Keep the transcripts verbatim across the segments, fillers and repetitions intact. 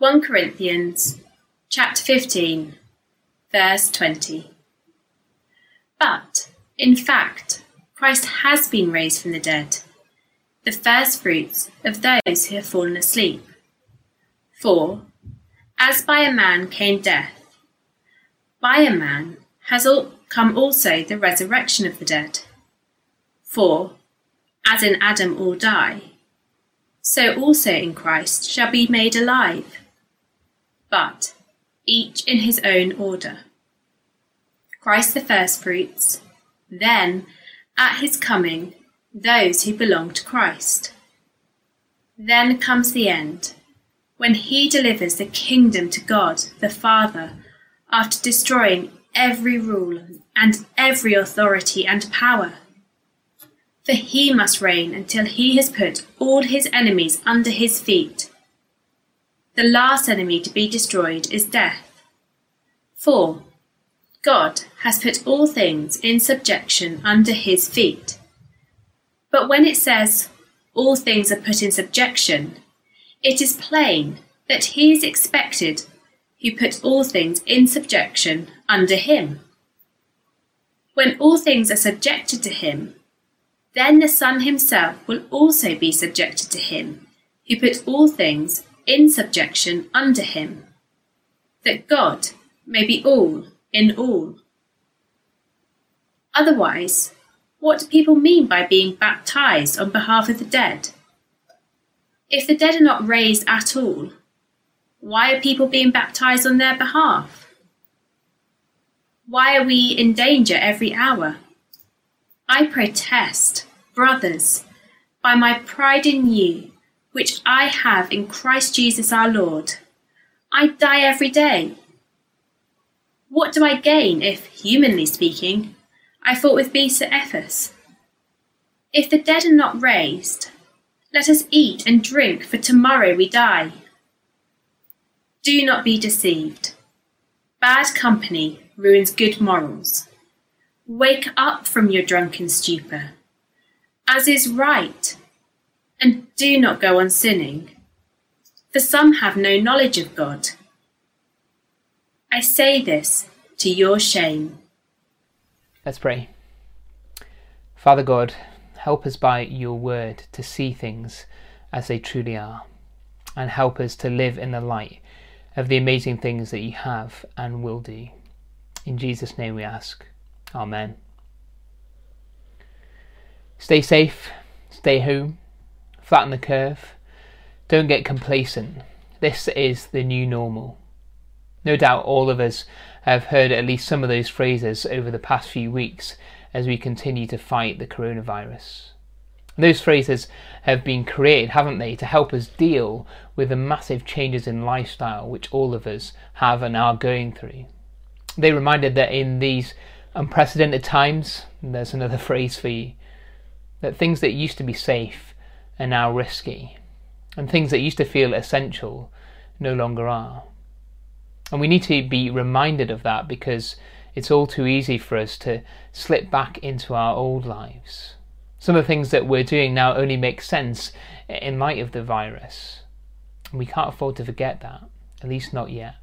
First Corinthians chapter fifteen, verse twenty. But, in fact, Christ has been raised from the dead, the first fruits of those who have fallen asleep. For, as by a man came death, by a man has come also the resurrection of the dead. For, as in Adam all die, so also in Christ shall be made alive, but each in his own order. Christ the firstfruits, then at his coming those who belong to Christ. Then comes the end, when he delivers the kingdom to God the Father after destroying every rule and every authority and power. For he must reign until he has put all his enemies under his feet. The last enemy to be destroyed is death. For God has put all things in subjection under his feet. But when it says, all things are put in subjection, it is plain that he is expected who put all things in subjection under him. When all things are subjected to him, then the Son himself will also be subjected to him, who put all things in subjection under him, that God may be all in all. Otherwise, what do people mean by being baptized on behalf of the dead? If the dead are not raised at all, why are people being baptized on their behalf? Why are we in danger every hour? I protest, brothers, by my pride in you, which I have in Christ Jesus our Lord. I die every day. What do I gain if, humanly speaking, I fought with beasts at Ephesus? If the dead are not raised, let us eat and drink, for tomorrow we die. Do not be deceived. Bad company ruins good morals. Wake up from your drunken stupor, as is right, and do not go on sinning, for some have no knowledge of God. I say this to your shame. Let's pray. Father God, help us by your word to see things as they truly are, and help us to live in the light of the amazing things that you have and will do. In Jesus' name we ask. Amen. Stay safe, stay home, flatten the curve, don't get complacent. This is the new normal. No doubt all of us have heard at least some of those phrases over the past few weeks as we continue to fight the coronavirus. Those phrases have been created, haven't they, to help us deal with the massive changes in lifestyle which all of us have and are going through. They reminded that in these unprecedented times, there's another phrase for you, that things that used to be safe are now risky, and things that used to feel essential no longer are. And we need to be reminded of that, because it's all too easy for us to slip back into our old lives. Some of the things that we're doing now only make sense in light of the virus. We can't afford to forget that, at least not yet.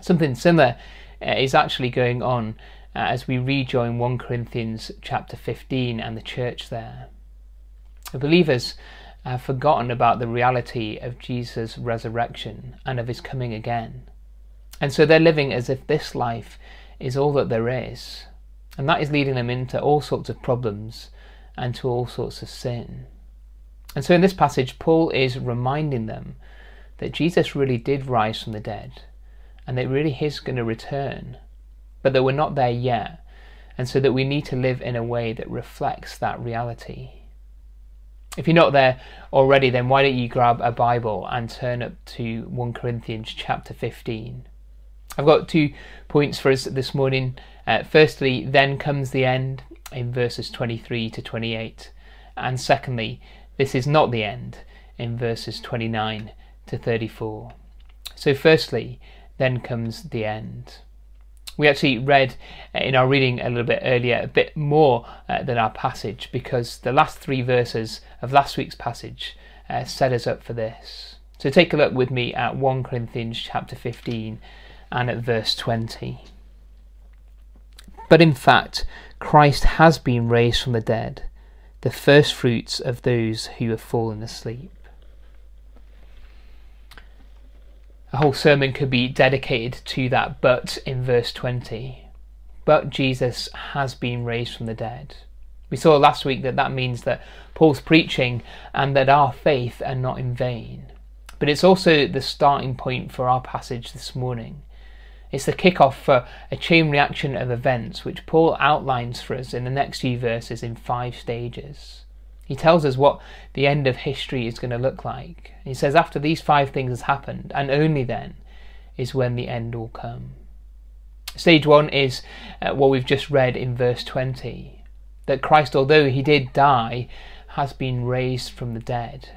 Something similar is actually going on as we rejoin First Corinthians chapter fifteen and the church there. The believers have forgotten about the reality of Jesus' resurrection and of his coming again. And so they're living as if this life is all that there is. And that is leading them into all sorts of problems and to all sorts of sin. And so in this passage, Paul is reminding them that Jesus really did rise from the dead, and that really is going to return, but that we're not there yet, and so that we need to live in a way that reflects that reality. If you're not there already, then why don't you grab a Bible and turn up to First Corinthians chapter fifteen. I've got two points for us this morning. Uh, firstly, then comes the end in verses twenty-three to twenty-eight, and secondly, this is not the end in verses twenty-nine to thirty-four. So firstly, then comes the end. We actually read in our reading a little bit earlier a bit more uh, than our passage, because the last three verses of last week's passage uh, set us up for this. So take a look with me at First Corinthians chapter fifteen and at verse twenty. But in fact, Christ has been raised from the dead, the first fruits of those who have fallen asleep. A whole sermon could be dedicated to that but in verse twenty. But Jesus has been raised from the dead. We saw last week that that means that Paul's preaching and that our faith are not in vain. But it's also the starting point for our passage this morning. It's the kickoff for a chain reaction of events which Paul outlines for us in the next few verses in five stages. He tells us what the end of history is going to look like. He says after these five things has happened, and only then, is when the end will come. Stage one is uh, what we've just read in verse twenty, that Christ, although he did die, has been raised from the dead.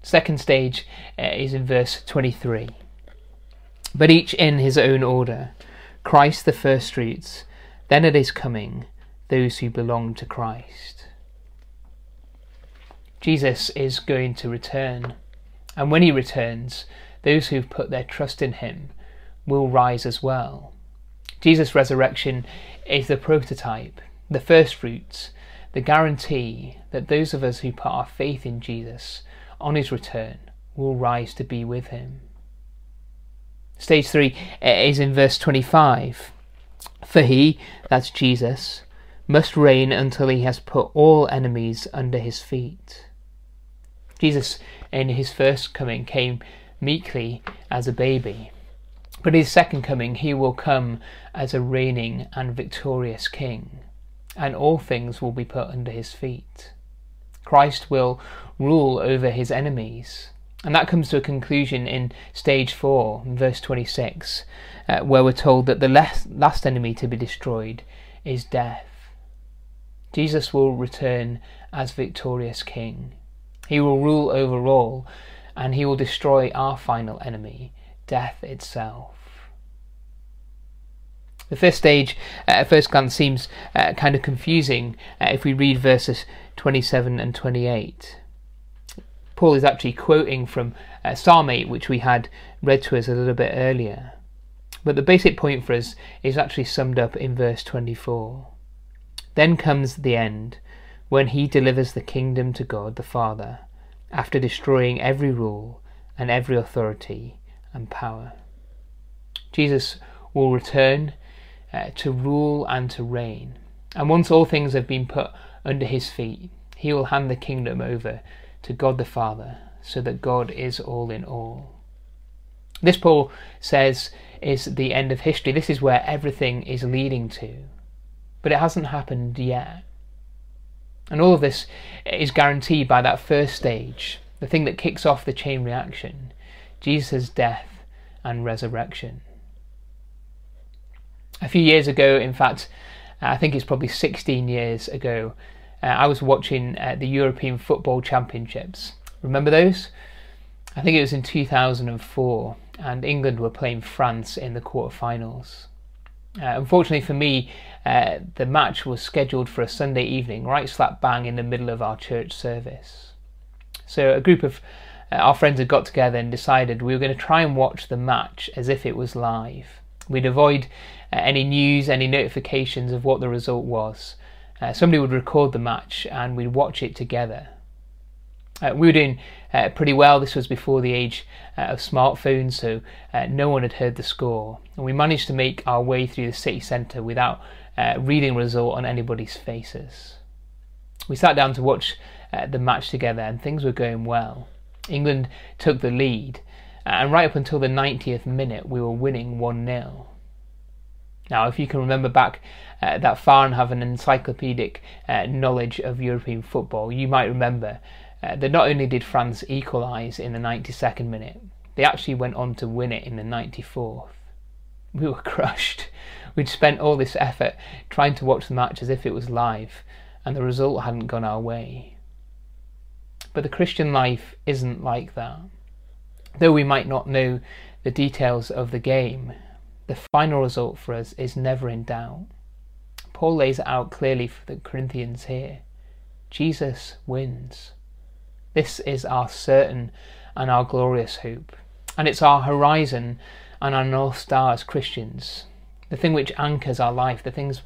Second stage uh, is in verse twenty-three. But each in his own order, Christ the first fruits, then at his coming, those who belong to Christ. Jesus is going to return, and when he returns, those who've put their trust in him will rise as well. Jesus' resurrection is the prototype, the first fruits, the guarantee that those of us who put our faith in Jesus on his return will rise to be with him. Stage three is in verse twenty-five. For he, that's Jesus, must reign until he has put all enemies under his feet. Jesus, in his first coming, came meekly as a baby, but in his second coming he will come as a reigning and victorious king, and all things will be put under his feet. Christ will rule over his enemies, and that comes to a conclusion in stage four, verse twenty-six, uh, where we're told that the last, last enemy to be destroyed is death. Jesus will return as victorious king. He will rule over all, and he will destroy our final enemy, death itself. The first stage uh, at first glance seems uh, kind of confusing uh, if we read verses twenty-seven and twenty-eight. Paul is actually quoting from uh, Psalm eight, which we had read to us a little bit earlier. But the basic point for us is actually summed up in verse twenty-four. Then comes the end, when he delivers the kingdom to God the Father, after destroying every rule and every authority and power. Jesus will return uh, to rule and to reign. And once all things have been put under his feet, he will hand the kingdom over to God the Father, so that God is all in all. This, Paul says, is the end of history. This is where everything is leading to. But it hasn't happened yet. And all of this is guaranteed by that first stage, the thing that kicks off the chain reaction, Jesus' death and resurrection. A few years ago, in fact, I think it's probably sixteen years ago, uh, I was watching uh, the European Football Championships. Remember those? I think it was in two thousand four, and England were playing France in the quarterfinals. Uh, unfortunately for me, uh, the match was scheduled for a Sunday evening, right slap bang in the middle of our church service. So a group of uh, our friends had got together and decided we were going to try and watch the match as if it was live. We'd avoid uh, any news, any notifications of what the result was. Uh, somebody would record the match and we'd watch it together. Uh, we were doing uh, pretty well. This was before the age uh, of smartphones, so uh, no one had heard the score. And we managed to make our way through the city centre without uh, reading the result on anybody's faces. We sat down to watch uh, the match together, and things were going well. England took the lead, and right up until the ninetieth minute we were winning one nil. Now, if you can remember back uh, that far and have an encyclopedic uh, knowledge of European football, you might remember Uh, that not only did France equalise in the ninety-second minute, they actually went on to win it in the ninety-fourth. We were crushed. We'd spent all this effort trying to watch the match as if it was live, and the result hadn't gone our way. But the Christian life isn't like that. Though we might not know the details of the game, the final result for us is never in doubt. Paul lays it out clearly for the Corinthians here. Jesus wins. This is our certain and our glorious hope. And it's our horizon and our North Star as Christians, the thing which anchors our life, the things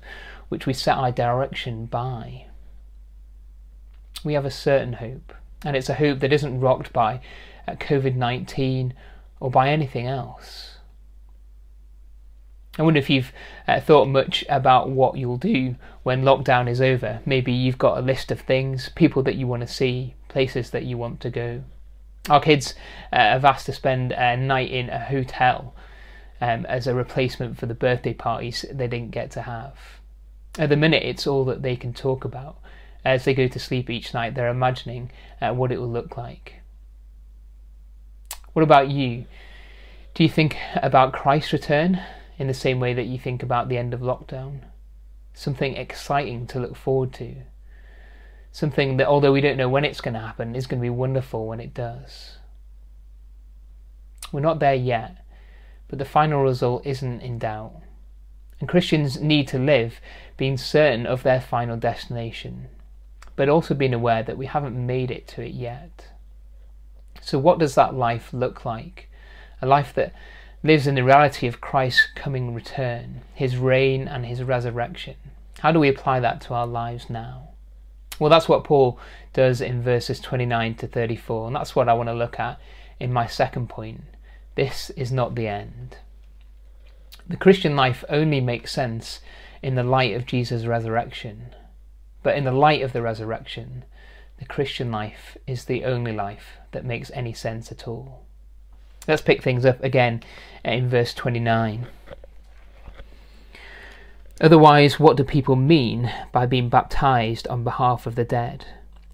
which we set our direction by. We have a certain hope, and it's a hope that isn't rocked by covid nineteen or by anything else. I wonder if you've uh, thought much about what you'll do when lockdown is over. Maybe you've got a list of things, people that you want to see, places that you want to go. Our kids uh, have asked to spend a night in a hotel um, as a replacement for the birthday parties they didn't get to have. At the minute, it's all that they can talk about. As they go to sleep each night, they're imagining uh, what it will look like. What about you? Do you think about Christ's return in the same way that you think about the end of lockdown? Something exciting to look forward to. Something that, although we don't know when it's going to happen, is going to be wonderful when it does. We're not there yet, but the final result isn't in doubt. And Christians need to live being certain of their final destination, but also being aware that we haven't made it to it yet. So what does that life look like? A life that lives in the reality of Christ's coming return, his reign and his resurrection. How do we apply that to our lives now? Well, that's what Paul does in verses twenty-nine to thirty-four, and that's what I want to look at in my second point. This is not the end. The Christian life only makes sense in the light of Jesus' resurrection. But in the light of the resurrection, the Christian life is the only life that makes any sense at all. Let's pick things up again in verse twenty-nine. Otherwise, what do people mean by being baptized on behalf of the dead?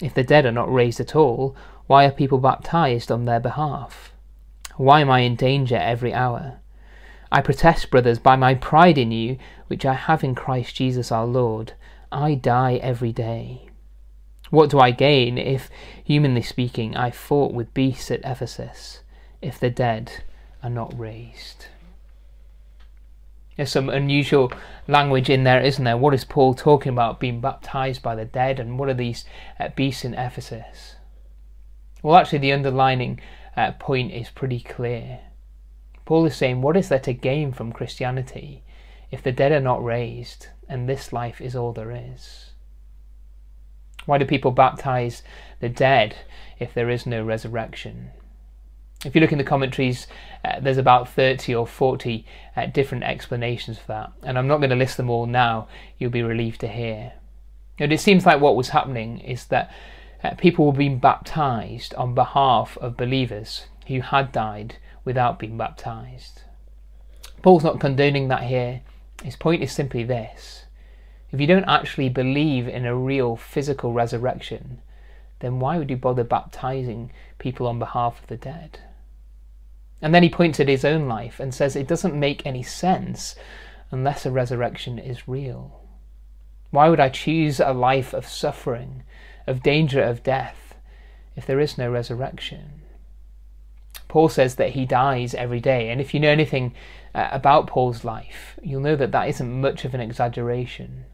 If the dead are not raised at all, why are people baptized on their behalf? Why am I in danger every hour? I protest, brothers, by my pride in you, which I have in Christ Jesus our Lord, I die every day. What do I gain if, humanly speaking, I fought with beasts at Ephesus, if the dead are not raised? There's some unusual language in there, isn't there? What is Paul talking about, being baptized by the dead, and what are these uh, beasts in Ephesus? Well, actually, the underlining uh, point is pretty clear. Paul is saying, what is there to gain from Christianity if the dead are not raised and this life is all there is? Why do people baptize the dead if there is no resurrection? If you look in the commentaries, uh, there's about thirty or forty uh, different explanations for that, and I'm not going to list them all now, you'll be relieved to hear. And it seems like what was happening is that uh, people were being baptized on behalf of believers who had died without being baptized. Paul's not condoning that here. His point is simply this: if you don't actually believe in a real physical resurrection, then why would you bother baptizing people on behalf of the dead? And then he points at his own life and says it doesn't make any sense unless a resurrection is real. Why would I choose a life of suffering, of danger of death, if there is no resurrection? Paul says that he dies every day, and if you know anything uh, about Paul's life, you'll know that that isn't much of an exaggeration.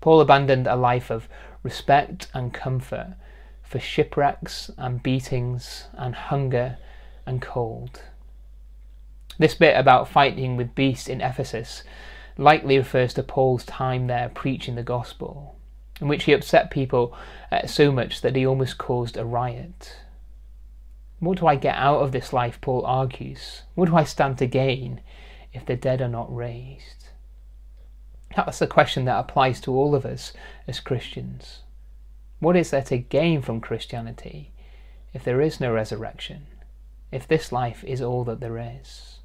Paul abandoned a life of respect and comfort for shipwrecks and beatings and hunger and cold. This bit about fighting with beasts in Ephesus likely refers to Paul's time there preaching the gospel, in which he upset people uh, so much that he almost caused a riot. What do I get out of this life, Paul argues? What do I stand to gain if the dead are not raised? That's the question that applies to all of us as Christians. What is there to gain from Christianity if there is no resurrection, if this life is all that there is?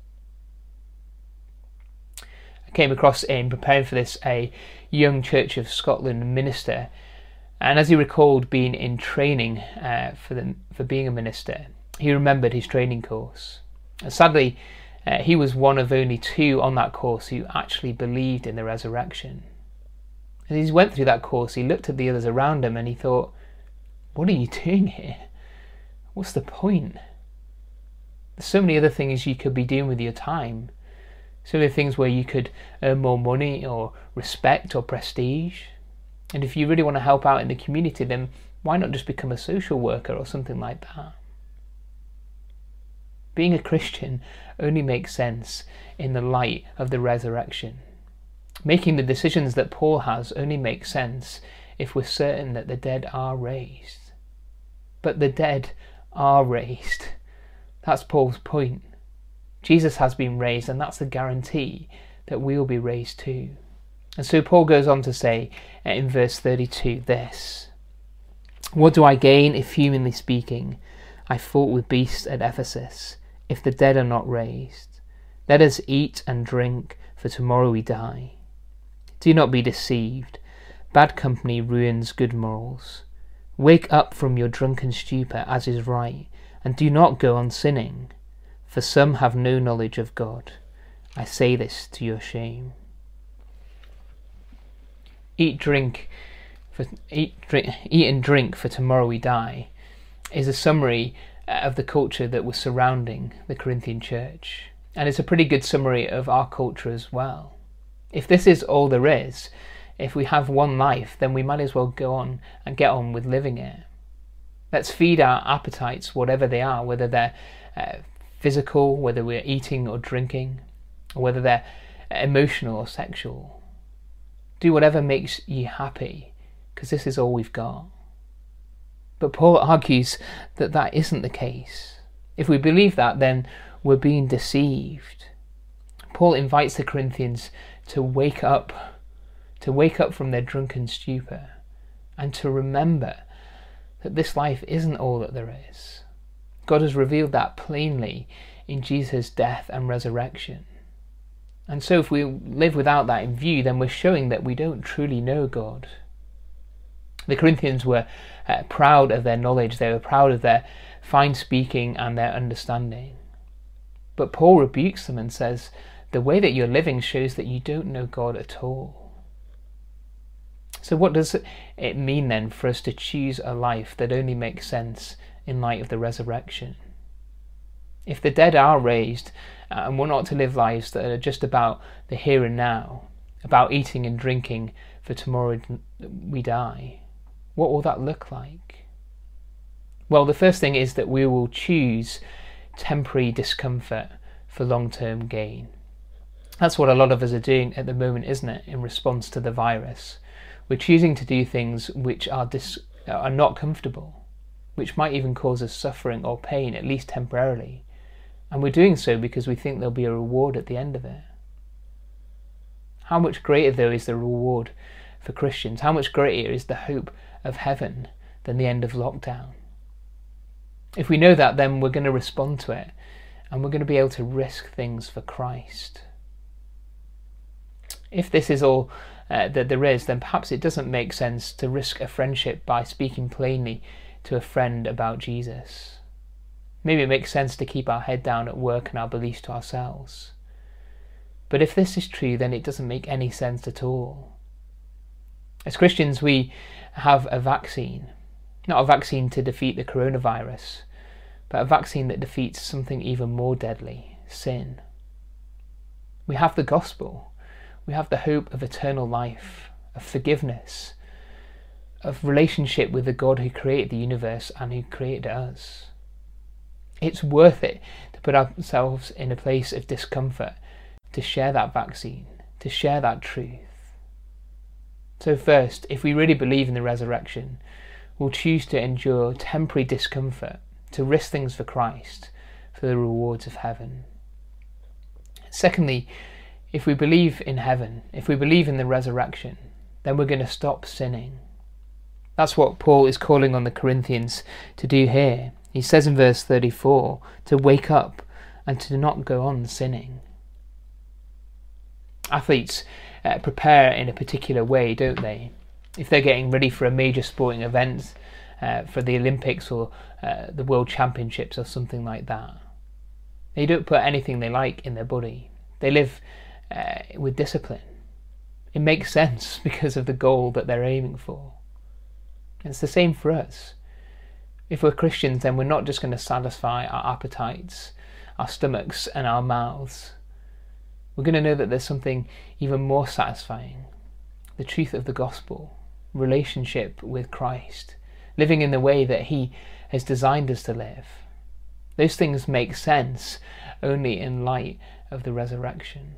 I came across, in preparing for this, a young Church of Scotland minister, and as he recalled being in training uh, for, the, for being a minister, he remembered his training course. And sadly, uh, he was one of only two on that course who actually believed in the resurrection. As he went through that course, he looked at the others around him and he thought, what are you doing here? What's the point? There's so many other things you could be doing with your time. So many things where you could earn more money or respect or prestige. And if you really want to help out in the community, then why not just become a social worker or something like that? Being a Christian only makes sense in the light of the resurrection. Making the decisions that Paul has only makes sense if we're certain that the dead are raised. But the dead are raised. That's Paul's point. Jesus has been raised, and that's the guarantee that we will be raised too. And so Paul goes on to say in verse thirty-two this: "What do I gain if, humanly speaking, I fought with beasts at Ephesus, if the dead are not raised? Let us eat and drink, for tomorrow we die. Do not be deceived. Bad company ruins good morals. Wake up from your drunken stupor, as is right, and do not go on sinning, for some have no knowledge of God. I say this to your shame." Eat, drink, for, eat, drink, eat and drink, for tomorrow we die, is a summary of the culture that was surrounding the Corinthian church. And it's a pretty good summary of our culture as well. If this is all there is, if we have one life, then we might as well go on and get on with living it. Let's feed our appetites, whatever they are, whether they're uh, physical, whether we're eating or drinking, or whether they're emotional or sexual. Do whatever makes you happy, because this is all we've got. But Paul argues that that isn't the case. If we believe that, then we're being deceived. Paul invites the Corinthians to wake up, to wake up from their drunken stupor, and to remember that this life isn't all that there is. God has revealed that plainly in Jesus' death and resurrection. And so if we live without that in view, then we're showing that we don't truly know God. The Corinthians were uh, proud of their knowledge, they were proud of their fine speaking and their understanding. But Paul rebukes them and says, the way that you're living shows that you don't know God at all. So what does it mean then for us to choose a life that only makes sense in light of the resurrection? If the dead are raised, and we're not to live lives that are just about the here and now, about eating and drinking, for tomorrow we die, what will that look like? Well, the first thing is that we will choose temporary discomfort for long-term gain. That's what a lot of us are doing at the moment, isn't it, in response to the virus? We're choosing to do things which are, dis- are not comfortable, which might even cause us suffering or pain, at least temporarily. And we're doing so because we think there'll be a reward at the end of it. How much greater, though, is the reward for Christians? How much greater is the hope of heaven than the end of lockdown? If we know that, then we're going to respond to it, and we're going to be able to risk things for Christ. If this is all uh, that there is, then perhaps it doesn't make sense to risk a friendship by speaking plainly to a friend about Jesus. Maybe it makes sense to keep our head down at work and our beliefs to ourselves. But if this is true, then it doesn't make any sense at all. As Christians, we have a vaccine. Not a vaccine to defeat the coronavirus, but a vaccine that defeats something even more deadly, sin. We have the gospel. We have the hope of eternal life, of forgiveness, of relationship with the God who created the universe and who created us. It's worth it to put ourselves in a place of discomfort, to share that vaccine, to share that truth. So first, if we really believe in the resurrection, we'll choose to endure temporary discomfort, to risk things for Christ, for the rewards of heaven. Secondly, if we believe in heaven, if we believe in the resurrection, then we're going to stop sinning. That's what Paul is calling on the Corinthians to do here. He says in verse thirty-four, to wake up and to not go on sinning. Athletes uh, prepare in a particular way, don't they? If they're getting ready for a major sporting event, uh, for the Olympics or uh, the World Championships or something like that, they don't put anything they like in their body. They live uh, with discipline. It makes sense because of the goal that they're aiming for. It's the same for us. If we're Christians, then we're not just going to satisfy our appetites, our stomachs and our mouths. We're going to know that there's something even more satisfying: the truth of the gospel, relationship with Christ, living in the way that he has designed us to live. Those things make sense only in light of the resurrection.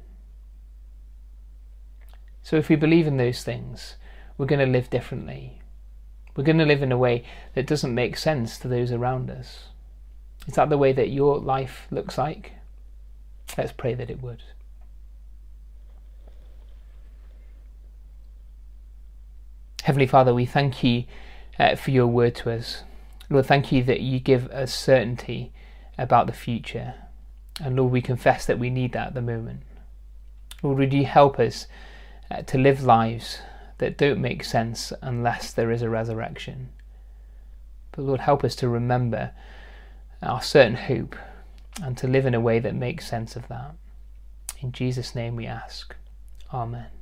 So if we believe in those things, we're going to live differently. We're going to live in a way that doesn't make sense to those around us. Is that the way that your life looks like? Let's pray that it would. Heavenly Father, we thank you uh, for your word to us. Lord, thank you that you give us certainty about the future. And Lord, we confess that we need that at the moment. Lord, would you help us uh, to live lives that don't make sense unless there is a resurrection. But Lord, help us to remember our certain hope and to live in a way that makes sense of that. In Jesus' name we ask. Amen.